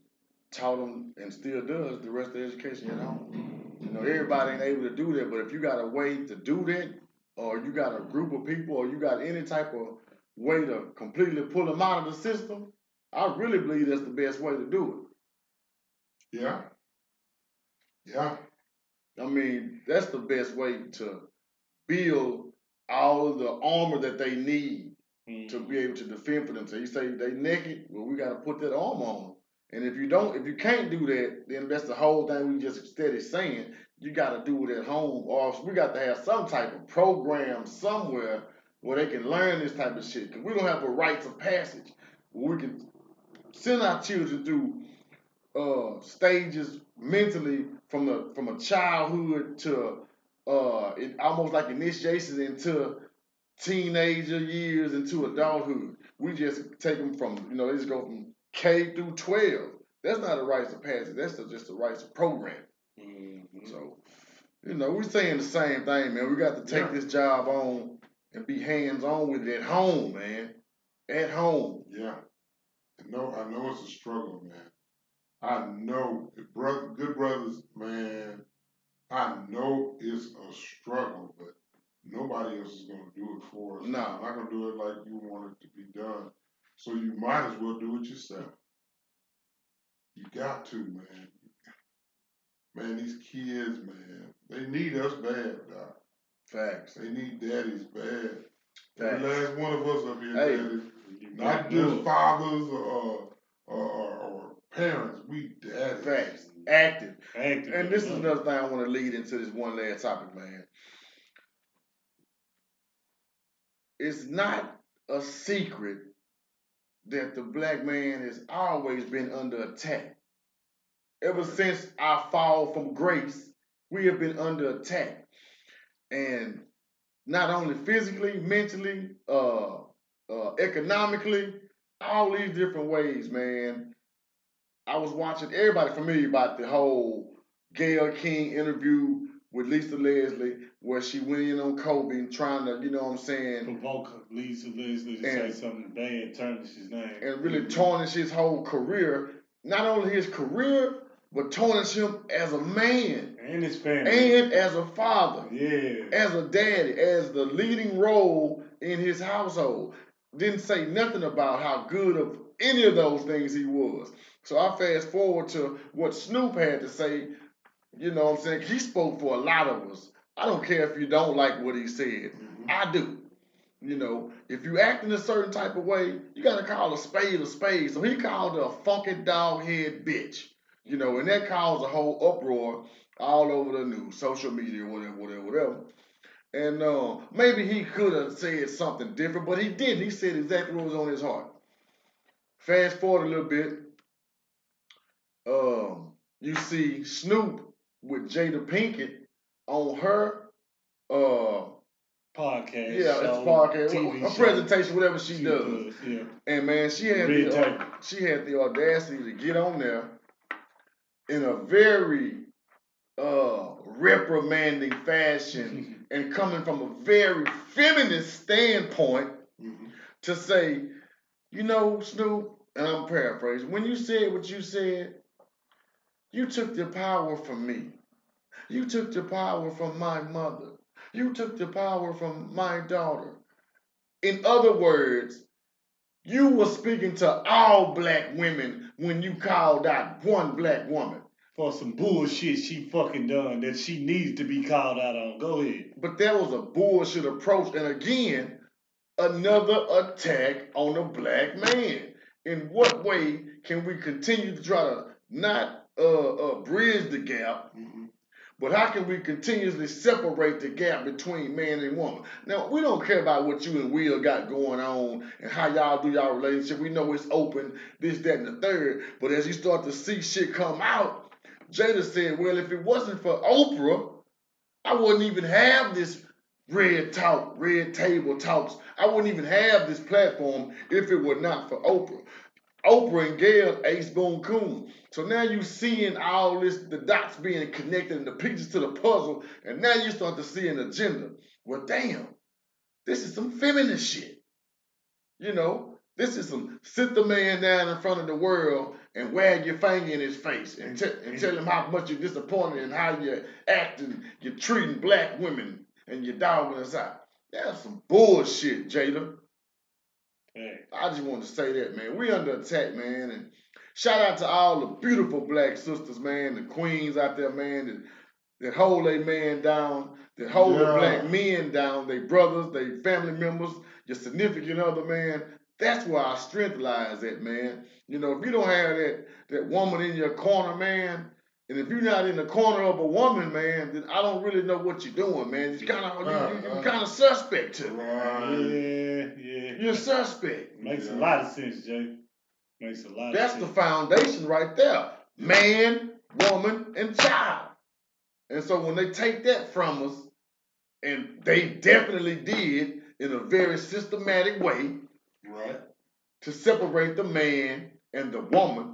taught them and still does the rest of the education at home. You know, everybody ain't able to do that, but if you got a way to do that, or you got a group of people, or you got any type of way to completely pull them out of the system, I really believe that's the best way to do it. Yeah. Yeah. I mean, that's the best way to build all of the armor that they need to be able to defend for themselves. So you say they naked, well, we got to put that armor on them. And if you don't, if you can't do that, then that's the whole thing we just steady saying. You got to do it at home, or we got to have some type of program somewhere where they can learn this type of shit. Because we don't have a rites of passage where we can send our children through stages mentally from a childhood to it almost like initiation into teenager years into adulthood. We just take them from, you know, they just go from K through 12. That's not a rites of passage. That's just a rites of programming. Mm-hmm. So, you know, we're saying the same thing, man. We got to take this job on and be hands-on with it at home, man. At home. Yeah. I know it's a struggle, man. I know, good brothers, man, I know it's a struggle, but nobody else is going to do it for us. No. I'm not going to do it like you want it to be done. So you might as well do it yourself. You got to, man. Man, these kids, man, they need us bad, Doc. Facts. They need daddies bad. Facts. The last one of us up here, hey, daddies. Not just fathers or parents, we daddies. Facts. Active. And this is another thing I want to lead into this one last topic, man. It's not a secret that the black man has always been under attack. Ever since our fall from grace, we have been under attack. And not only physically, mentally, economically, all these different ways, man. I was watching, everybody familiar about the whole Gayle King interview with Lisa Leslie, where she went in on Kobe and trying to, you know what I'm saying, provoke Lisa Leslie to say something bad, tarnish his name. And really tarnish his whole career. Not only his career, but tarnish him as a man. And his family. And as a father. Yeah. As a daddy. As the leading role in his household. Didn't say nothing about how good of any of those things he was. So I fast forward to what Snoop had to say, you know what I'm saying? He spoke for a lot of us. I don't care if you don't like what he said. Mm-hmm. I do. You know, if you act in a certain type of way, you got to call a spade a spade. So he called her a funky dog head bitch. You know, and that caused a whole uproar all over the news, social media, whatever. And maybe he could have said something different, but he didn't. He said exactly what was on his heart. Fast forward a little bit. You see Snoop with Jada Pinkett on her podcast. Yeah, it's a podcast. TV a presentation, show. Whatever she does. Yeah. And man, she had the audacity to get on there in a very reprimanding fashion and coming from a very feminist standpoint to say, you know, Snoop, and I'm paraphrasing, when you said what you said, you took the power from me. You took the power from my mother. You took the power from my daughter. In other words, you were speaking to all black women when you called out one black woman. For some bullshit she fucking done that she needs to be called out on. Go ahead. But that was a bullshit approach. And again, another attack on a black man. In what way can we continue to try to not bridge the gap, but how can we continuously separate the gap between man and woman? Now, we don't care about what you and Will got going on and how y'all do y'all relationship. We know it's open, this, that, and the third. But as you start to see shit come out, Jada said, well, if it wasn't for Oprah, I wouldn't even have this red table talks. I wouldn't even have this platform if it were not for Oprah. Oprah and Gail Ace Boone Coon. So now you seeing all this, the dots being connected and the pictures to the puzzle, and now you start to see an agenda. Well, damn, this is some feminist shit. You know, this is some sit the man down in front of the world and wag your finger in his face and tell him how much you're disappointed and how you're acting, you're treating black women and you're dogging us out. That's some bullshit, Jada. I just want to say that, man. We under attack, man. And shout out to all the beautiful black sisters, man, the queens out there, man, that hold their man down, that hold the black men down, their brothers, their family members, your significant other, man. That's where our strength lies at, man. You know, if you don't have that woman in your corner, man, and if you're not in the corner of a woman, man, then I don't really know what you're doing, man. It's kind of, you're kind of suspect to it. Yeah. You're suspect. Makes a lot of sense, Jay. Makes a lot of sense. That's the foundation right there. Man, woman, and child. And so when they take that from us, and they definitely did in a very systematic way, right, to separate the man and the woman,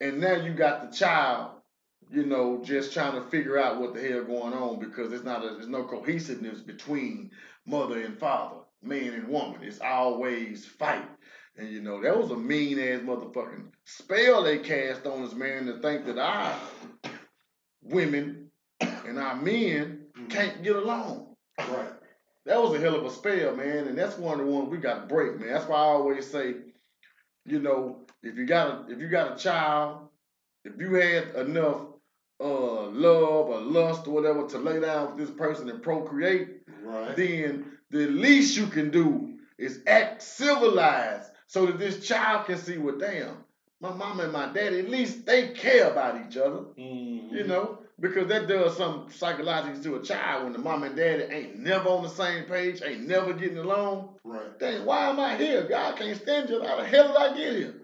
and now you got the child, you know, just trying to figure out what the hell going on because there's no cohesiveness between mother and father, man and woman. It's always fight. And, you know, that was a mean-ass motherfucking spell they cast on us, man, to think that our women and our men can't get along. Right. That was a hell of a spell, man, and that's one of the ones we got to break, man. That's why I always say, you know, if you got a child, if you had enough love or lust or whatever to lay down with this person and procreate, right, then the least you can do is act civilized so that this child can see, well, damn, my mama and my daddy, at least they care about each other, you know, because that does something psychologically to a child when the mom and daddy ain't never on the same page, ain't never getting along. Right. Dang, why am I here? God can't stand you. How the hell did I get here?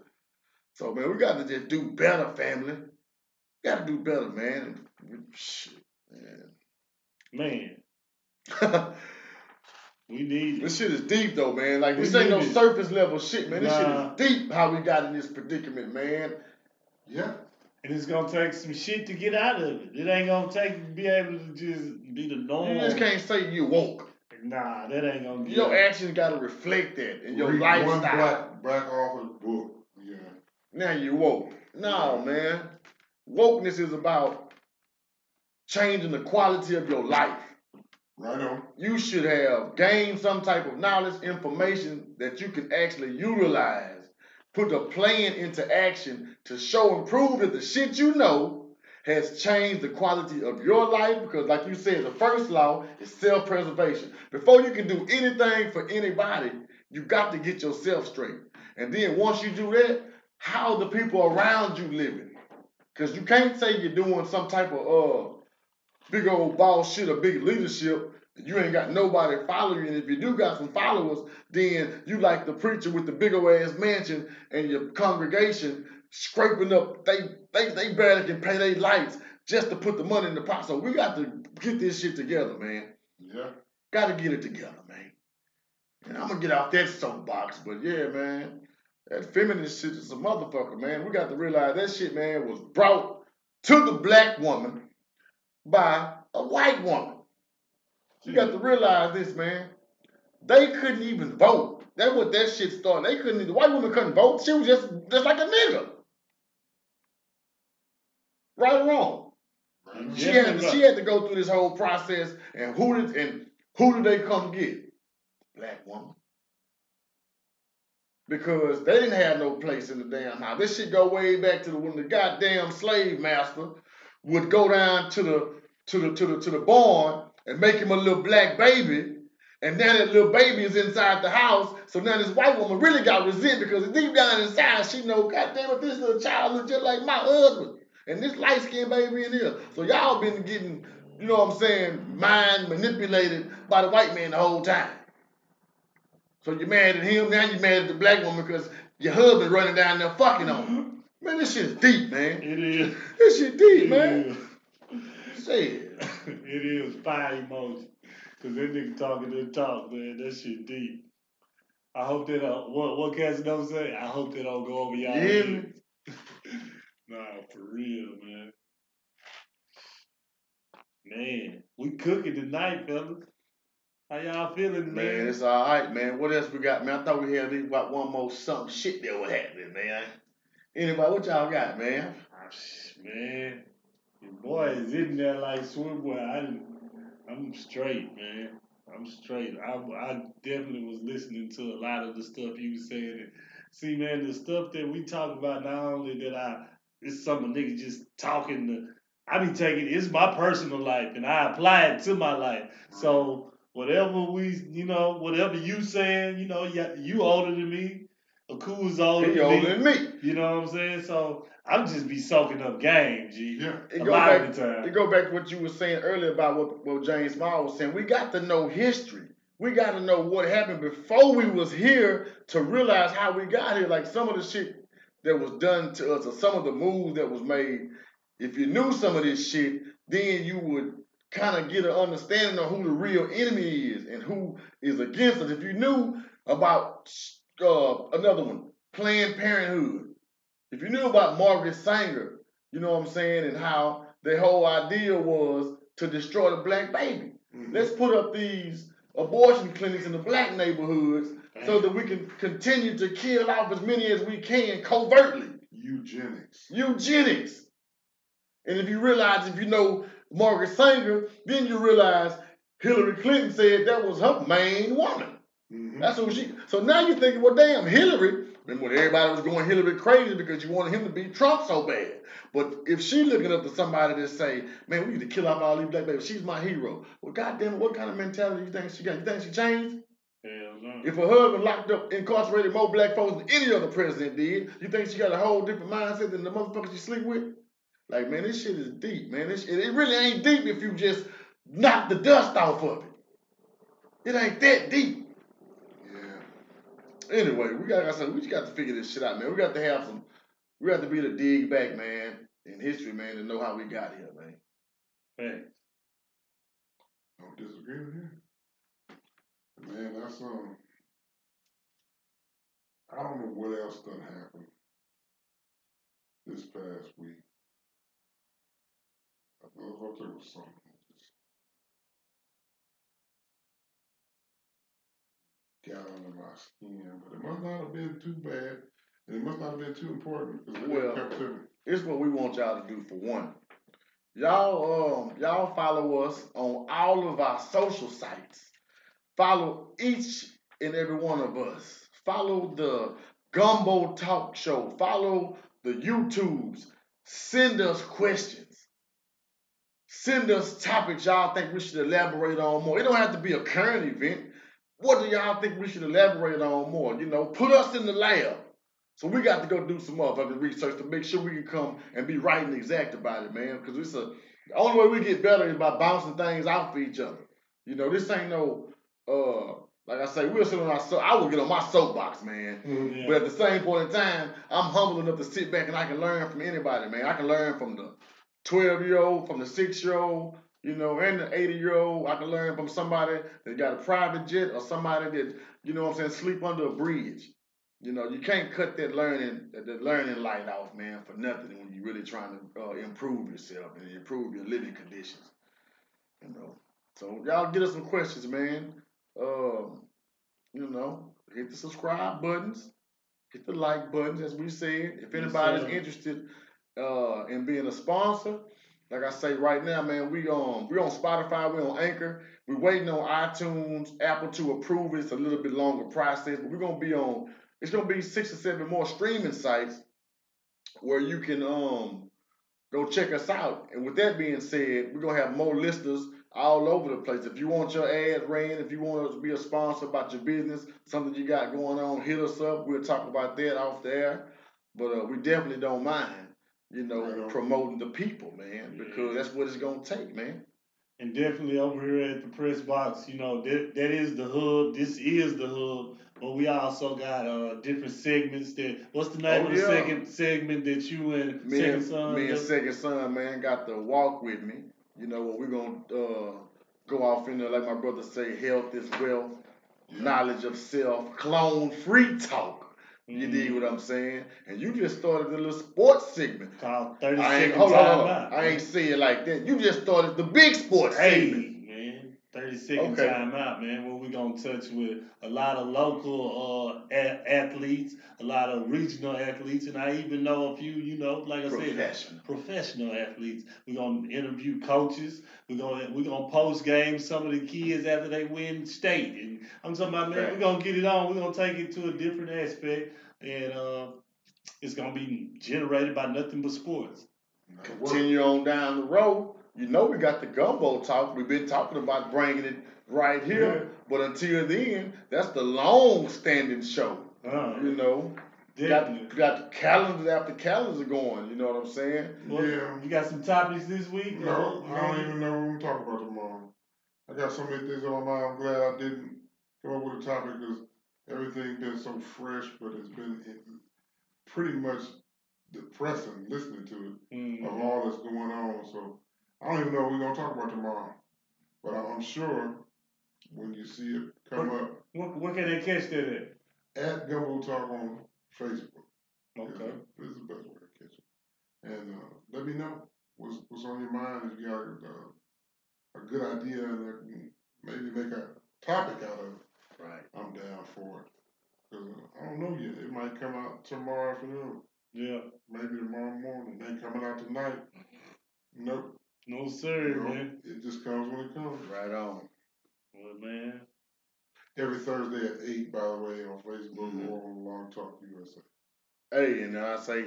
So, man, we got to just do better, family. We got to do better, man. Shit, man. We need it. This shit is deep, though, man. Like, this ain't no surface level shit, man. This shit is deep how we got in this predicament, man. Yeah. And it's going to take some shit to get out of it. It ain't going to take be able to just be the norm. You just can't say you woke. Nah, that ain't going to get your actions got to reflect that in your lifestyle. One black author's book. Yeah. Now you woke. No, man. Wokeness is about changing the quality of your life. Right on. You should have gained some type of knowledge, information that you can actually utilize. Put the plan into action to show and prove that the shit you know has changed the quality of your life. Because like you said, the first law is self-preservation. Before you can do anything for anybody, you got to get yourself straight. And then once you do that, how the people around you living? Because you can't say you're doing some type of big old boss shit or big leadership. You ain't got nobody following you, and if you do got some followers, then you like the preacher with the big old ass mansion and your congregation scraping up. They barely can pay their lights just to put the money in the pot. So we got to get this shit together, man. Yeah, got to get it together, man. And I'm gonna get off that soapbox, but yeah, man, that feminist shit is a motherfucker, man. We got to realize that shit, man, was brought to the black woman by a white woman. You got to realize this, man. They couldn't even vote. That's what that shit started. They couldn't. The white woman couldn't vote. She was just like a nigga. Right or wrong. Right. She had to go through this whole process. And who did they come get? Black woman. Because they didn't have no place in the damn house. This shit go way back to when the goddamn slave master would go down to the barn and make him a little black baby, and now that little baby is inside the house, so now this white woman really got resent because deep down inside, she know, God damn it, this little child look just like my husband, and this light-skinned baby in here. So y'all been getting, you know what I'm saying, mind manipulated by the white man the whole time. So you're mad at him, now you're mad at the black woman because your husband running down there fucking on him. Man, this shit's deep, man. It is. This shit deep, man. Shit. It is fire emoji. Cause that nigga talking that talk, man. That shit deep. I hope that what Casanova said. I hope that don't go over y'all. Yeah. Nah, for real, man. Man, we cooking tonight, fellas. How y'all feeling, man? Man, it's all right, man. What else we got, man? I thought we had about one more something shit that was happening, man. Anybody, what y'all got, man? Man, your boy is in there like Swimboy. I'm straight, man. I'm straight. I definitely was listening to a lot of the stuff you was saying. See, man, the stuff that we talk about, not only that it's some of niggas just talking to, I be taking, it's my personal life, and I apply it to my life. So whatever you saying, you older than me. Aku's older than me. You know what I'm saying? So I'm just be soaking up game, G. Yeah. It go back to what you were saying earlier about what James Maul was saying. We got to know history. We got to know what happened before we was here to realize how we got here. Like some of the shit that was done to us or some of the moves that was made. If you knew some of this shit, then you would kind of get an understanding of who the real enemy is and who is against us. If you knew about... another one, Planned Parenthood. If you knew about Margaret Sanger, you know what I'm saying, and how the whole idea was to destroy the black baby. Mm-hmm. Let's put up these abortion clinics in the black neighborhoods so that we can continue to kill off as many as we can covertly. Eugenics. And if you know Margaret Sanger, then you realize Hillary Clinton said that was her main woman. Mm-hmm. That's what she. So now you're thinking, well, damn, Hillary. Remember when everybody was going Hillary crazy because you wanted him to beat Trump so bad. But if she looking up to somebody that say, man, we need to kill off all these black babies. She's my hero. Well, goddamn it, what kind of mentality you think she got? You think she changed? Hell no. If her husband locked up, incarcerated more black folks than any other president did, you think she got a whole different mindset than the motherfuckers she sleep with? Like, man, this shit is deep, man. It really ain't deep if you just knock the dust off of it. It ain't that deep. Anyway, we just got to figure this shit out, man. We got to be able to dig back, man, in history, man, to know how we got here, man. Thanks. I don't disagree with you. Man, that's I don't know what else done happened this past week. I thought there was something. Got under my skin, but it must not have been too bad, and it must not have been too important. It's what we want y'all to do for one. Y'all follow us on all of our social sites. Follow each and every one of us. Follow the Gumbo Talk Show. Follow the YouTubes. Send us questions. Send us topics y'all think we should elaborate on more. It don't have to be a current event. What do y'all think we should elaborate on more? Put us in the lab. So we got to go do some motherfucking research to make sure we can come and be right and exact about it, man. Because the only way we get better is by bouncing things off of each other. This ain't no, like I say, I will get on my soapbox, man. Mm-hmm, yeah. But at the same point in time, I'm humble enough to sit back and I can learn from anybody, man. I can learn from the 12-year-old, from the 6-year-old. And the 80-year-old, I can learn from somebody that got a private jet or somebody that, sleep under a bridge. You can't cut that learning light off, man, for nothing when you're really trying to improve yourself and improve your living conditions. So y'all get us some questions, man. Hit the subscribe buttons, hit the like buttons, as we said. If anybody's interested in being a sponsor. Like I say right now, man, we on Spotify, we on Anchor. We're waiting on iTunes, Apple to approve it. It's a little bit longer process, but it's gonna be 6 or 7 more streaming sites where you can go check us out. And with that being said, we're gonna have more listeners all over the place. If you want your ad ran, if you want to be a sponsor about your business, something you got going on, hit us up. We'll talk about that off the air. But we definitely don't mind. Promoting the people, man, because that's what it's going to take, man. And definitely over here at the Press Box, that is the hub. This is the hub. But we also got different segments that, what's the name of the second segment that you and Second Son? Me and Second Son, man, got the walk with me. We're going to go off in there, like my brother say, health is wealth. knowledge of self, clone free talk. You dig what I'm saying? And you just started the little sports segment. Called 30 Seconds Hold on. I ain't say it like that. You just started the big sports segment. Man, 30 Seconds Time Out, man. Where we going to touch with a lot of local athletes, a lot of regional athletes, and I even know a few, you know, like I said, professional athletes. We're going to interview coaches. We're going to post-game some of the kids after they win state. And I'm talking about, man, we're going to get it on. We're going to take it to a different aspect. And it's going to be generated by nothing but sports. Continue on down the road. You know we got the gumbo talk. We've been talking about bringing it right here. Yeah. But until then, that's the long-standing show. You know, got the calendar after calendar going. You know what I'm saying? Well, yeah. You got some topics this week? No, I don't even know what we're talking about tomorrow. I got so many things on my mind. I'm glad I didn't come up with a topic because everything's been so fresh, but it's been pretty much depressing listening to it of all that's going on. So I don't even know what we're going to talk about tomorrow. But I'm sure when you see it come up. Where can they catch that at? At Gumbo Talk on Facebook. Okay. This is the best way to catch it. And let me know what's on your mind if you got a good idea and I can maybe make a topic out of it. Right. I'm down for it. Because I don't know yet. It might come out tomorrow afternoon. Yeah. Maybe tomorrow morning. It ain't coming out tonight. Nope. No, sir, man. It just comes when it comes. Right on. Well, man. Every Thursday at 8, by the way, on Facebook or on Long Talk USA. Hey, and I say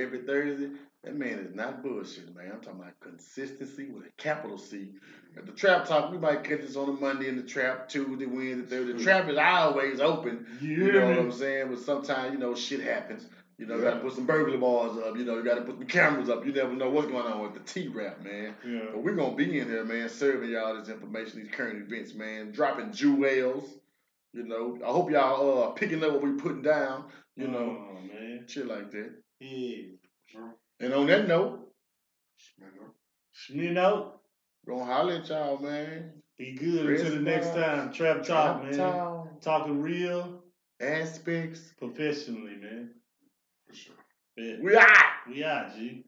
every Thursday. That man is not bullshit, man. I'm talking about consistency with a capital C. At the Trap Talk, we might catch this on a Monday in the Trap, Tuesday, Wednesday, Thursday. The Trap is always open. Yeah, you know what I'm saying? But sometimes, you know, shit happens. You know, you got to put some burglar bars up. You know, you got to put the cameras up. You never know what's going on with the T-Rap, man. Yeah. But we're going to be in there, man, serving y'all this information, these current events, man, dropping jewels. You know, I hope y'all picking up what we're putting down. You know, man. Shit like that. Yeah. And on that note, Shmino, we're going to holler at y'all, man. Be good until the next time. Trap Talk, man. Talking real aspects professionally, man. For sure. We out. We out, G.